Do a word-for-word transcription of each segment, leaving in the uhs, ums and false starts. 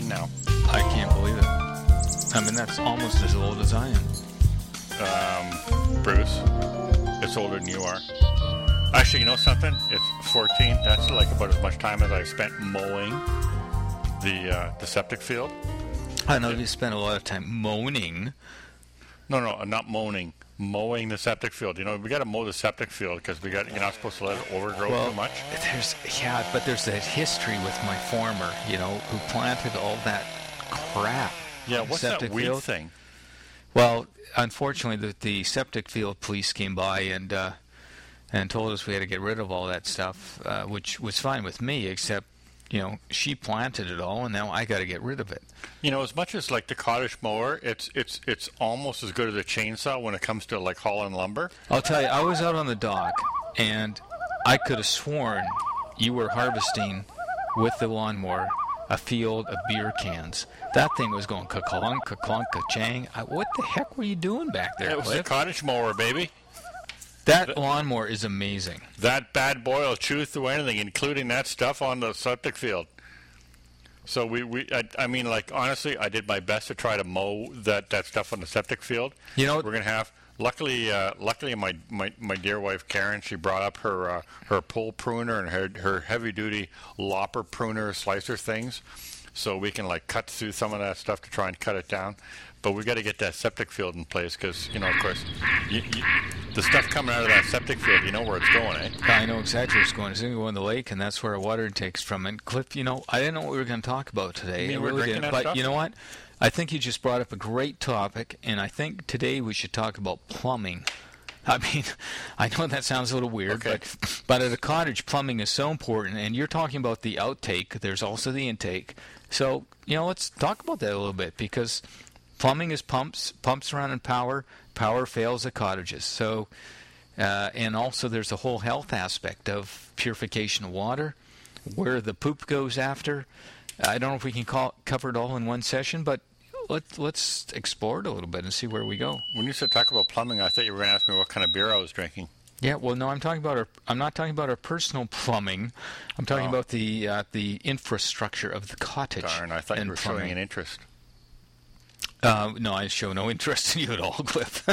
fifteen now. I can't believe it. I mean, that's almost as old as I am. Um, Bruce, it's older than you are. Actually, you know something? It's fourteen. That's like about as much time as I spent mowing the uh, the septic field. I know it, you spent a lot of time moaning. No, no, not moaning. Mowing the septic field. You know, we got to mow the septic field because we got you're not supposed to let it overgrow well, too much. There's yeah, but there's that history with my farmer, you know, who planted all that crap. Yeah, what's that weed field thing? Well, unfortunately, the, the septic field police came by and uh, and told us we had to get rid of all that stuff, uh, which was fine with me, except, you know, she planted it all, and now I got to get rid of it. You know, as much as like the cottage mower, it's it's it's almost as good as a chainsaw when it comes to like hauling lumber. I'll tell you, I was out on the dock, and I could have sworn you were harvesting with the lawnmower a field of beer cans. That thing was going ka-clonk, ka-clonk, ka-chang. I, what the heck were you doing back there? It was Cliff? The cottage mower, baby. That the, lawnmower is amazing. That bad boy will chew through anything, including that stuff on the septic field. So we, we I, I mean, like, honestly, I did my best to try to mow that, that stuff on the septic field. You know, we're going to have, luckily, uh, luckily my, my, my dear wife, Karen, she brought up her uh, her pull pruner and her, her heavy-duty lopper pruner slicer things. So we can, like, cut through some of that stuff to try and cut it down. But we've got to get that septic field in place because, you know, of course, you, you, the stuff coming out of that septic field, you know where it's going, eh? I know exactly where it's going. It's going to go in the lake, and that's where our water intake's from. And, Cliff, you know, I didn't know what we were going to talk about today. You mean we're really drinking that But stuff? You know what? I think you just brought up a great topic, and I think today we should talk about plumbing. I mean, I know that sounds a little weird, okay. but, but at a cottage, plumbing is so important. And you're talking about the outtake. There's also the intake. So, you know, let's talk about that a little bit because plumbing is pumps. Pumps run in power. Power fails at cottages. So, uh, and also there's the whole health aspect of purification of water, where the poop goes after. I don't know if we can call, cover it all in one session, but Let's, let's explore it a little bit and see where we go. When you said talk about plumbing, I thought you were going to ask me what kind of beer I was drinking. Yeah, well, no, I'm talking about our, I'm not talking about our personal plumbing. I'm talking oh. about the uh, the infrastructure of the cottage. Darn, I thought you were plumbing. Showing an interest. Uh, no, I show no interest in you at all, Cliff.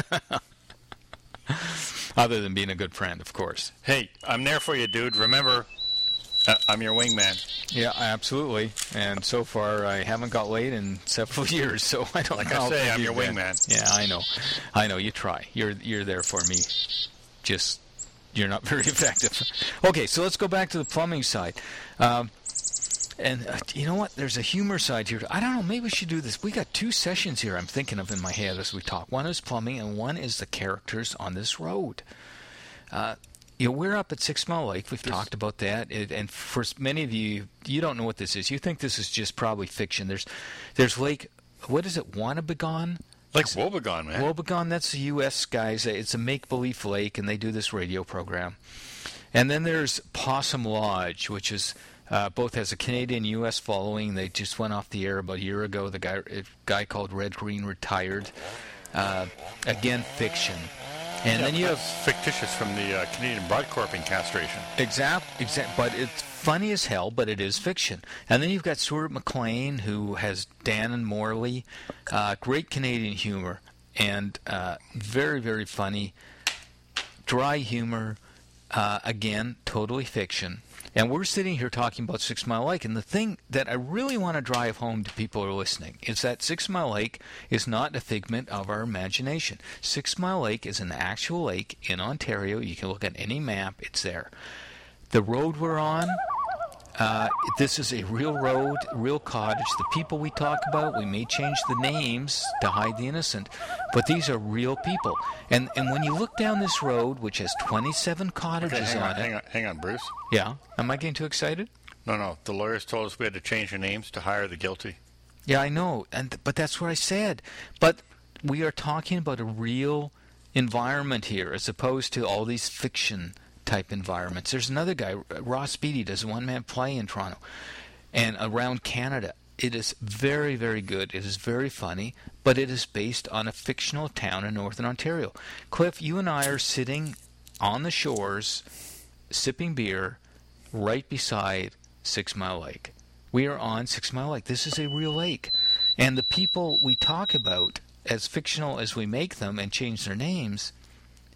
Other than being a good friend, of course. Hey, I'm there for you, dude. Remember, Uh, I'm your wingman. Yeah, absolutely. And so far, I haven't got laid in several years, so I don't like know. Like I say, I'm your been. wingman. Yeah, I know. I know. You try. You're you're there for me. Just you're not very effective. Okay, so let's go back to the plumbing side. Um, and uh, you know what? There's a humor side here. I don't know. Maybe we should do this. We got two sessions here I'm thinking of in my head as we talk. One is plumbing, and one is the characters on this road. Uh You know, we're up at Six Mile Lake. We've There's, talked about that. It, and for many of you, you don't know what this is. You think this is just probably fiction. There's there's Lake, what is it, Wobegon? Lake Wobegon, man. Wobegon, that's the U S guys. It's a make-believe lake, and they do this radio program. And then there's Possum Lodge, which is uh, both has a Canadian U S following. They just went off the air about a year ago. The guy, a guy called Red Green retired. Uh, again, fiction. And yeah, then you have fictitious from the uh, Canadian Broadcorping castration. Exact, exact. But it's funny as hell, but it is fiction. And then you've got Stuart McLean, who has Dan and Morley, uh, great Canadian humor, and uh, very, very funny, dry humor. Uh, again, totally fiction. And we're sitting here talking about Six Mile Lake. And the thing that I really want to drive home to people who are listening is that Six Mile Lake is not a figment of our imagination. Six Mile Lake is an actual lake in Ontario. You can look at any map. It's there. The road we're on, uh, this is a real road, real cottage. The people we talk about, we may change the names to hide the innocent, but these are real people. And and when you look down this road, which has twenty-seven cottages okay, hang on, on it. Hang on, hang on, Bruce. Yeah? Am I getting too excited? No, no. The lawyers told us we had to change the names to hire the guilty. Yeah, I know. and But that's what I said. But we are talking about a real environment here as opposed to all these fiction type environments. There's another guy, Ross Beattie, does a one-man play in Toronto and around Canada. It is very, very good. It is very funny, but it is based on a fictional town in northern Ontario. Cliff, you and I are sitting on the shores sipping beer right beside Six Mile Lake. We are on Six Mile Lake. This is a real lake. And the people we talk about, as fictional as we make them and change their names,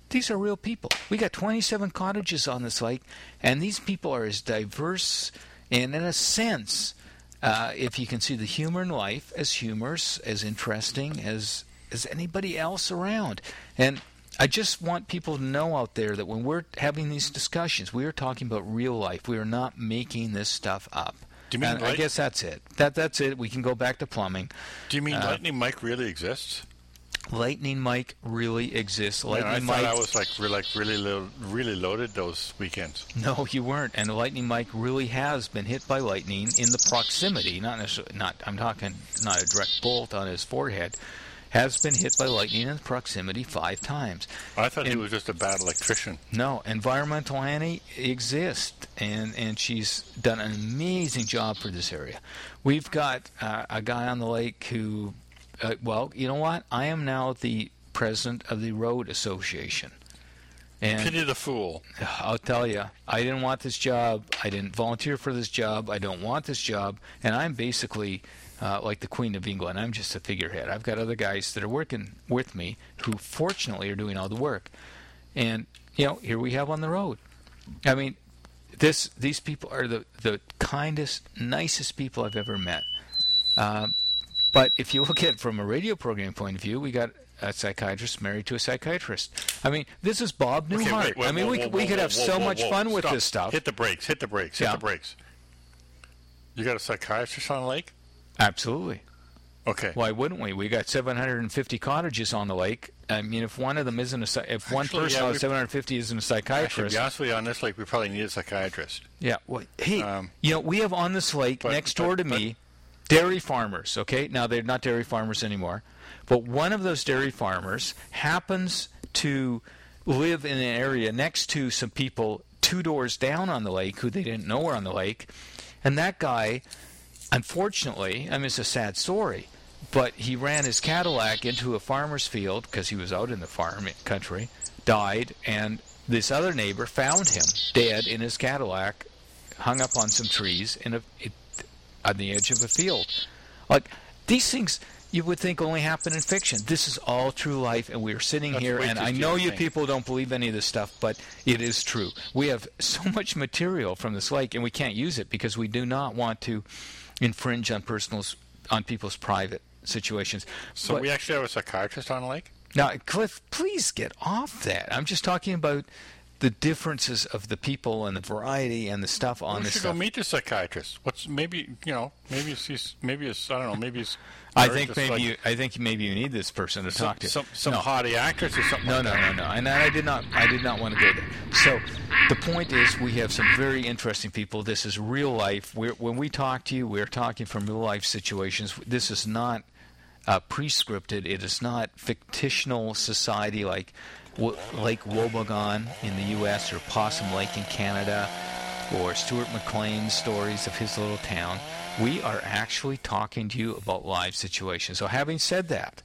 these are real people. We got twenty-seven cottages on this lake, and these people are as diverse and, in a sense, uh, if you can see the humor in life, as humorous, as interesting as as anybody else around. And I just want people to know out there that when we're having these discussions, we are talking about real life. We are not making this stuff up. Do you mean and I guess that's it. That that's it. We can go back to plumbing. Do you mean uh, Lightning Mike really exists? Lightning Mike really exists. Lightning Man, I Mike, thought I was like, like really, lo- really loaded those weekends. No, you weren't. And Lightning Mike really has been hit by lightning in the proximity. Not necessarily. Not. I'm talking not a direct bolt on his forehead. Has been hit by lightning in proximity five times. I thought and, he was just a bad electrician. No, Environmental Annie exists, and, and she's done an amazing job for this area. We've got uh, a guy on the lake who, uh, well, you know what? I am now the president of the Road Association. And pity the fool. I'll tell you, I didn't want this job. I didn't volunteer for this job. I don't want this job, and I'm basically... Uh, like the Queen of England. I'm just a figurehead. I've got other guys that are working with me who fortunately are doing all the work. And, you know, here we have on the road. I mean, this these people are the, the kindest, nicest people I've ever met. Uh, but if you look at it from a radio program point of view, we got a psychiatrist married to a psychiatrist. I mean, this is Bob Newhart. Okay, wait, wait, I mean, whoa, we, whoa, we whoa, could whoa, have whoa, so whoa, much whoa. fun Stop. with this stuff. Hit the brakes, hit the brakes, hit yeah. the brakes. You got a psychiatrist on the lake? Absolutely. Okay. Why wouldn't we? We got seven hundred fifty cottages on the lake. I mean, if one of them isn't a, if one Actually, person yeah, out of seven hundred fifty isn't a psychiatrist. Actually, honestly, on this lake, we probably need a psychiatrist. Yeah. Well, hey, um, you know, we have on this lake but, next door but, to me, but, dairy farmers. Okay. Now they're not dairy farmers anymore, but one of those dairy farmers happens to live in an area next to some people two doors down on the lake who they didn't know were on the lake, and that guy. Unfortunately, I mean, it's a sad story, but he ran his Cadillac into a farmer's field because he was out in the farm country, died, and this other neighbor found him dead in his Cadillac, hung up on some trees in a, it, on the edge of a field. Like, these things you would think only happen in fiction. This is all true life, and we are sitting That's here, and I know you thing. people don't believe any of this stuff, but it is true. We have so much material from this lake, and we can't use it because we do not want to infringe on personal, on people's private situations. So but, we actually have a psychiatrist on the lake? Now, Cliff, please get off that. I'm just talking about the differences of the people and the variety and the stuff on we this. We should stuff. go meet the psychiatrist. What's maybe you know maybe it's maybe it's I don't know maybe it's. I think maybe like, you, I think maybe you need this person to some, talk to. Some, some no. haughty actress or something. No, like no, that. no, no. And I did not I did not want to go there. So the point is, we have some very interesting people. This is real life. We're, when we talk to you, we're talking from real life situations. This is not uh, prescripted. It is not fictional society like Lake Wobegon in the U S or Possum Lake in Canada or Stuart McLean's stories of his little town. We are actually talking to you about live situations. So having said that,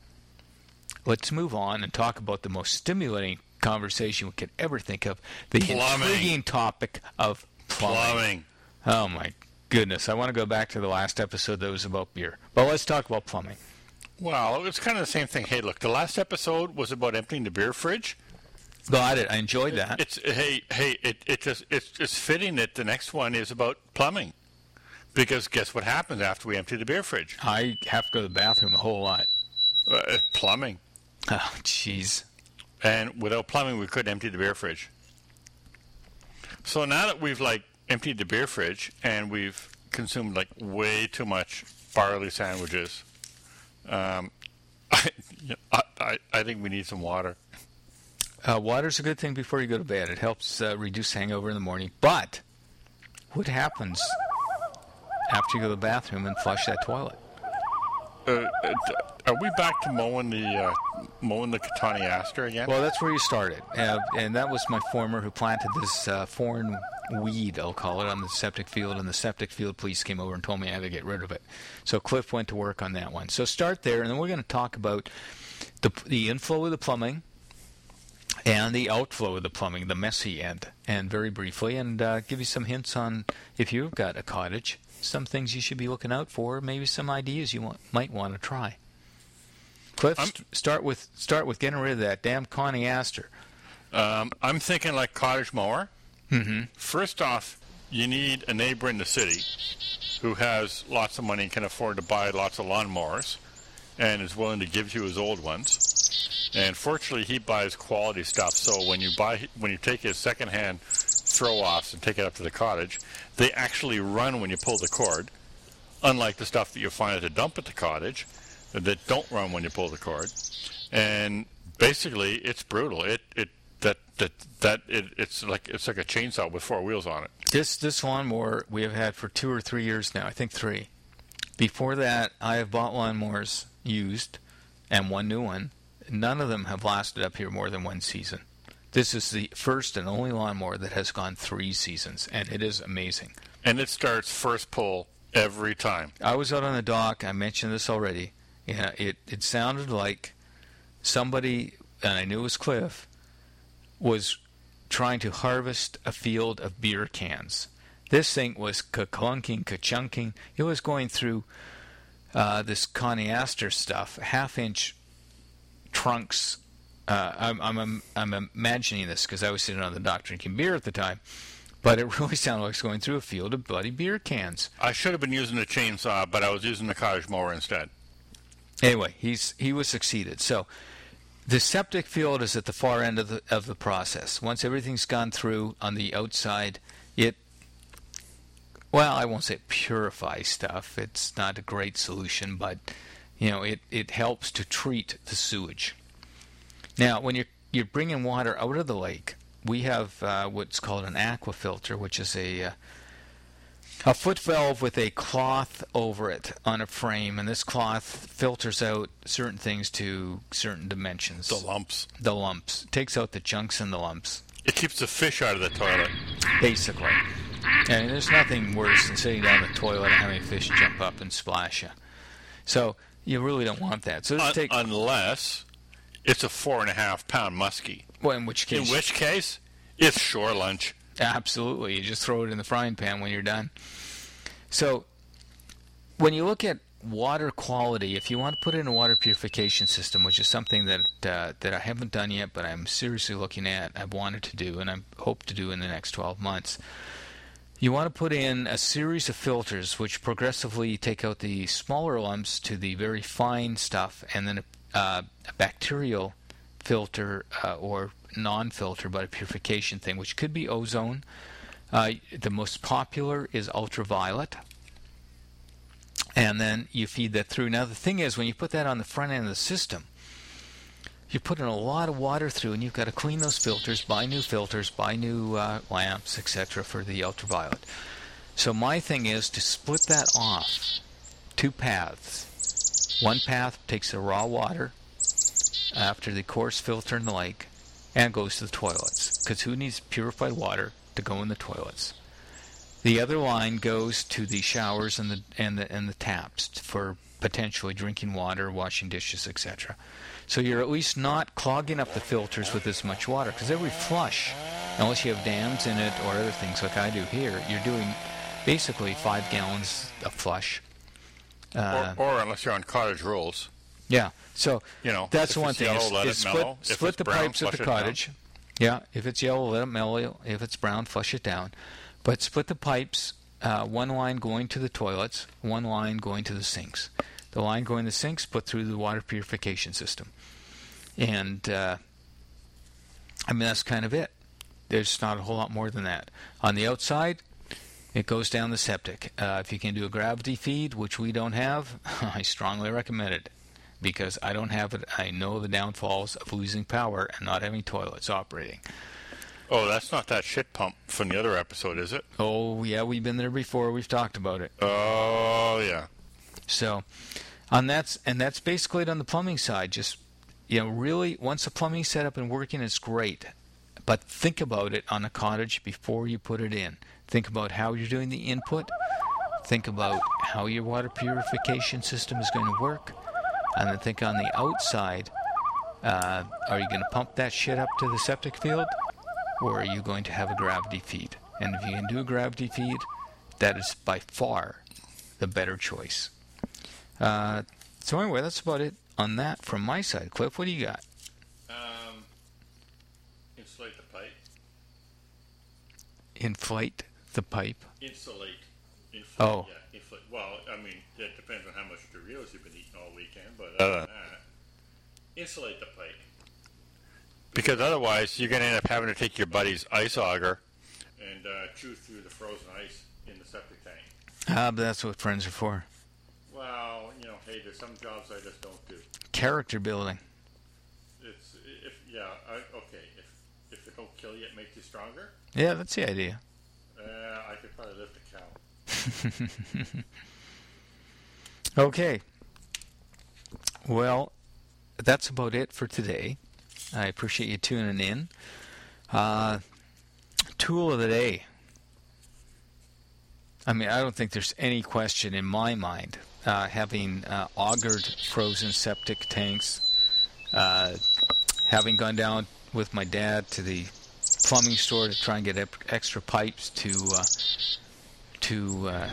let's move on and talk about the most stimulating conversation we could ever think of, the plumbing. intriguing topic of plumbing. plumbing. Oh, my goodness. I want to go back to the last episode that was about beer. But let's talk about plumbing. Well, it's kind of the same thing. Hey, look, the last episode was about emptying the beer fridge. Got it. I enjoyed that. It's hey, hey, it it just it's just fitting that the next one is about plumbing, because guess what happens after we empty the beer fridge? I have to go to the bathroom a whole lot. Uh, plumbing. Oh, jeez. And without plumbing, we couldn't empty the beer fridge. So now that we've like emptied the beer fridge and we've consumed like way too much barley sandwiches. Um, I, I I think we need some water. Uh, water's a good thing before you go to bed. It helps uh, reduce hangover in the morning. But what happens after you go to the bathroom and flush that toilet? Uh, are we back to mowing the uh, mowing the Catani aster again? Well, that's where you started, uh, and that was my former who planted this uh, foreign weed, I'll call it, on the septic field, and the septic field police came over and told me I had to get rid of it. So Cliff went to work on that one. So start there, and then we're going to talk about the the inflow of the plumbing and the outflow of the plumbing, the messy end, and very briefly, and uh, give you some hints on if you've got a cottage some things you should be looking out for, maybe some ideas you want, might want to try. Cliff, st- start with start with getting rid of that damn Connie Astor. Um, I'm thinking like cottage mower. Mm-hmm. First off, you need a neighbor in the city who has lots of money and can afford to buy lots of lawnmowers and is willing to give you his old ones. And fortunately, he buys quality stuff. So when you buy, when you take his secondhand throw-offs and take it up to the cottage, they actually run when you pull the cord, unlike the stuff that you find at the dump at the cottage that don't run when you pull the cord. And basically, it's brutal. It it that that that it, it's like it's like a chainsaw with four wheels on it. This this lawnmower we have had for two or three years now. I think three. Before that, I have bought lawnmowers used, and one new one. None of them have lasted up here more than one season. This is the first and only lawnmower that has gone three seasons, and it is amazing. And it starts first pull every time. I was out on the dock. I mentioned this already. Yeah, it, it sounded like somebody, and I knew it was Cliff, was trying to harvest a field of beer cans. This thing was ka-clunking, ka-chunking. It was going through uh, this Connie Astor stuff, half-inch trunks. Uh, I'm, I'm I'm imagining this because I was sitting on the dock drinking beer at the time, but it really sounded like it was going through a field of bloody beer cans. I should have been using the chainsaw, but I was using the cottage mower instead. Anyway, he's he was succeeded. So the septic field is at the far end of the of the process. Once everything's gone through on the outside, it, well, I won't say purifies stuff. It's not a great solution, but you know, it, it helps to treat the sewage. Now, when you're you're bringing water out of the lake, we have uh, what's called an aqua filter, which is a uh, a foot valve with a cloth over it on a frame, and this cloth filters out certain things to certain dimensions. The lumps. The lumps. It takes out the chunks and the lumps. It keeps the fish out of the toilet. Basically. And there's nothing worse than sitting down in the toilet and having a fish jump up and splash you. So you really don't want that. So Un- take... Unless it's a four-and-a-half-pound muskie. Well, in which case... In which case, it's shore lunch. Absolutely. You just throw it in the frying pan when you're done. So when you look at water quality, if you want to put in a water purification system, which is something that uh, that I haven't done yet, but I'm seriously looking at, I've wanted to do, and I hope to do in the next twelve months, you want to put in a series of filters which progressively take out the smaller lumps to the very fine stuff, and then a, uh, a bacterial filter uh, or non-filter, but a purification thing, which could be ozone. Uh, the most popular is ultraviolet. And then you feed that through. Now, the thing is, when you put that on the front end of the system, you're putting a lot of water through, and you've got to clean those filters, buy new filters, buy new uh, lamps, et cetera, for the ultraviolet. So my thing is to split that off two paths. One path takes the raw water after the coarse filter in the lake, and goes to the toilets, because who needs purified water to go in the toilets? The other line goes to the showers and the and the and the taps for potentially drinking water, washing dishes, et cetera. So you're at least not clogging up the filters with as much water, because every flush, unless you have dams in it or other things like I do here, you're doing basically five gallons a flush. Uh, or, or unless you're on cottage rules. Yeah, so you know, that's the one thing. Yellow, is, is split split the brown, pipes at the cottage. Yeah, if it's yellow, let it mellow. If it's brown, flush it down. But split the pipes, uh, one line going to the toilets, one line going to the sinks. The line going to the sinks put through the water purification system. And, uh, I mean, that's kind of it. There's not a whole lot more than that. On the outside, it goes down the septic. Uh, if you can do a gravity feed, which we don't have, I strongly recommend it. Because I don't have it, I know the downfalls of losing power and not having toilets operating. Oh, that's not that shit pump from the other episode, is it? Oh, yeah, we've been there before. We've talked about it. Oh, yeah. So, on that's and that's basically it on the plumbing side. Just, you know, really, once the plumbing's set up and working, it's great. But think about it on a cottage before you put it in. Think about how you're doing the input. Think about how your water purification system is going to work. And then think on the outside, uh, are you going to pump that shit up to the septic field, or are you going to have a gravity feed? And if you can do a gravity feed, that is by far the better choice. Uh, so anyway, that's about it on that from my side. Cliff, what do you got? Um, insulate the pipe. Inflate the pipe? Insulate. Inflate, oh. Yeah, inflate. Well, I mean, that depends on how much Doritos you've been eating all weekend, but other uh, than that, insulate the pipe. Because otherwise, you're going to end up having to take your buddy's ice auger and uh, chew through the frozen ice in the septic tank. Ah, but that's what friends are for. Well, you know, hey, there's some jobs I just don't do. Character building. It's if yeah, I, okay. If if it don't kill you, it makes you stronger. Yeah, that's the idea. Uh, I could probably lift a cow. Okay. Well, that's about it for today. I appreciate you tuning in. Uh, tool of the day. I mean, I don't think there's any question in my mind. Uh, having uh, augered frozen septic tanks, uh, having gone down with my dad to the plumbing store to try and get ep- extra pipes to uh, to uh,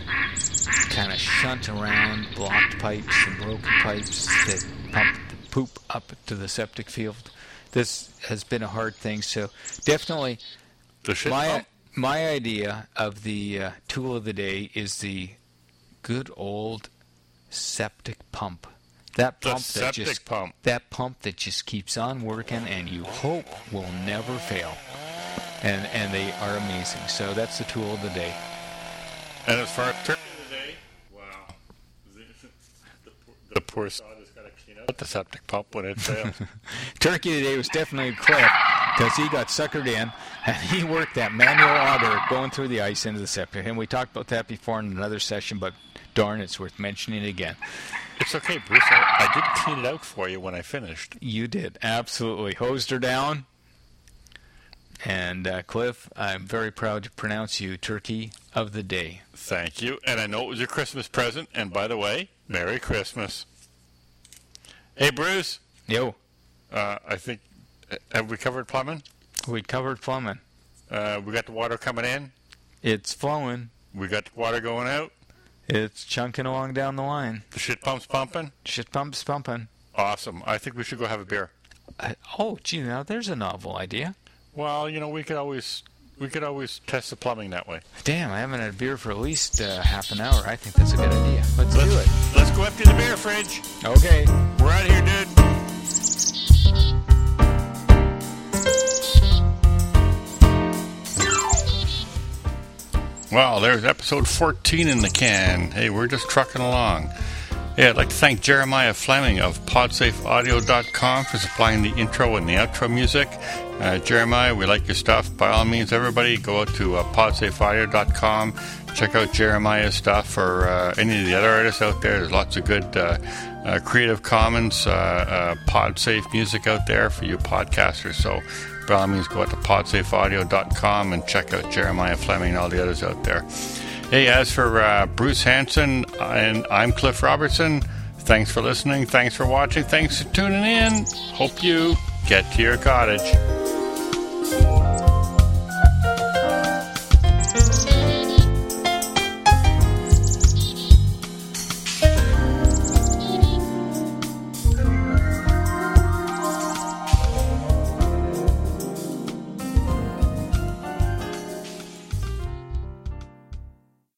kind of shunt around blocked pipes and broken pipes that pump poop up to the septic field. This has been a hard thing, so definitely my, my idea of the uh, tool of the day is the good old septic pump. That pump the that just pump. that pump that just keeps on working and you hope will never fail. And and they are amazing. So that's the tool of the day. And as far as turkey of the day, wow, the, the, the, the poor sod has got to clean up the septic pump when it fails. Turkey today was definitely Cliff, because he got suckered in, and he worked that manual auger going through the ice into the septic. And we talked about that before in another session, but darn, it's worth mentioning it again. It's okay, Bruce. I, I did clean it out for you when I finished. You did, absolutely. Hosed her down. And, uh, Cliff, I'm very proud to pronounce you Turkey of the Day. Thank you. And I know it was your Christmas present. And, by the way, Merry Christmas. Hey, Bruce. Yo. Uh, I think... Have we covered plumbing? We covered plumbing. Uh, we got the water coming in. It's flowing. We got the water going out. It's chunking along down the line. The shit pump's pumping. Shit pump's pumping. Awesome. I think we should go have a beer. Uh, oh, gee, now there's a novel idea. Well, you know, we could always we could always test the plumbing that way. Damn, I haven't had a beer for at least uh, half an hour. I think that's a good idea. Let's, let's do it. Let's go empty the beer fridge. Okay. We're out of here, dude. Well, there's episode fourteen in the can. Hey, we're just trucking along. Hey, I'd like to thank Jeremiah Fleming of Podsafe Audio dot com for supplying the intro and the outro music. Uh, Jeremiah, we like your stuff. By all means, everybody, go out to uh, Podsafe Audio dot com. Check out Jeremiah's stuff or uh, any of the other artists out there. There's lots of good uh, uh, Creative Commons, uh, uh, Podsafe music out there for you podcasters. So, by all means, go out to Podsafe Audio dot com and check out Jeremiah Fleming and all the others out there. Hey, as for uh, Bruce Hansen, and I'm Cliff Robertson. Thanks for listening. Thanks for watching. Thanks for tuning in. Hope you get to your cottage.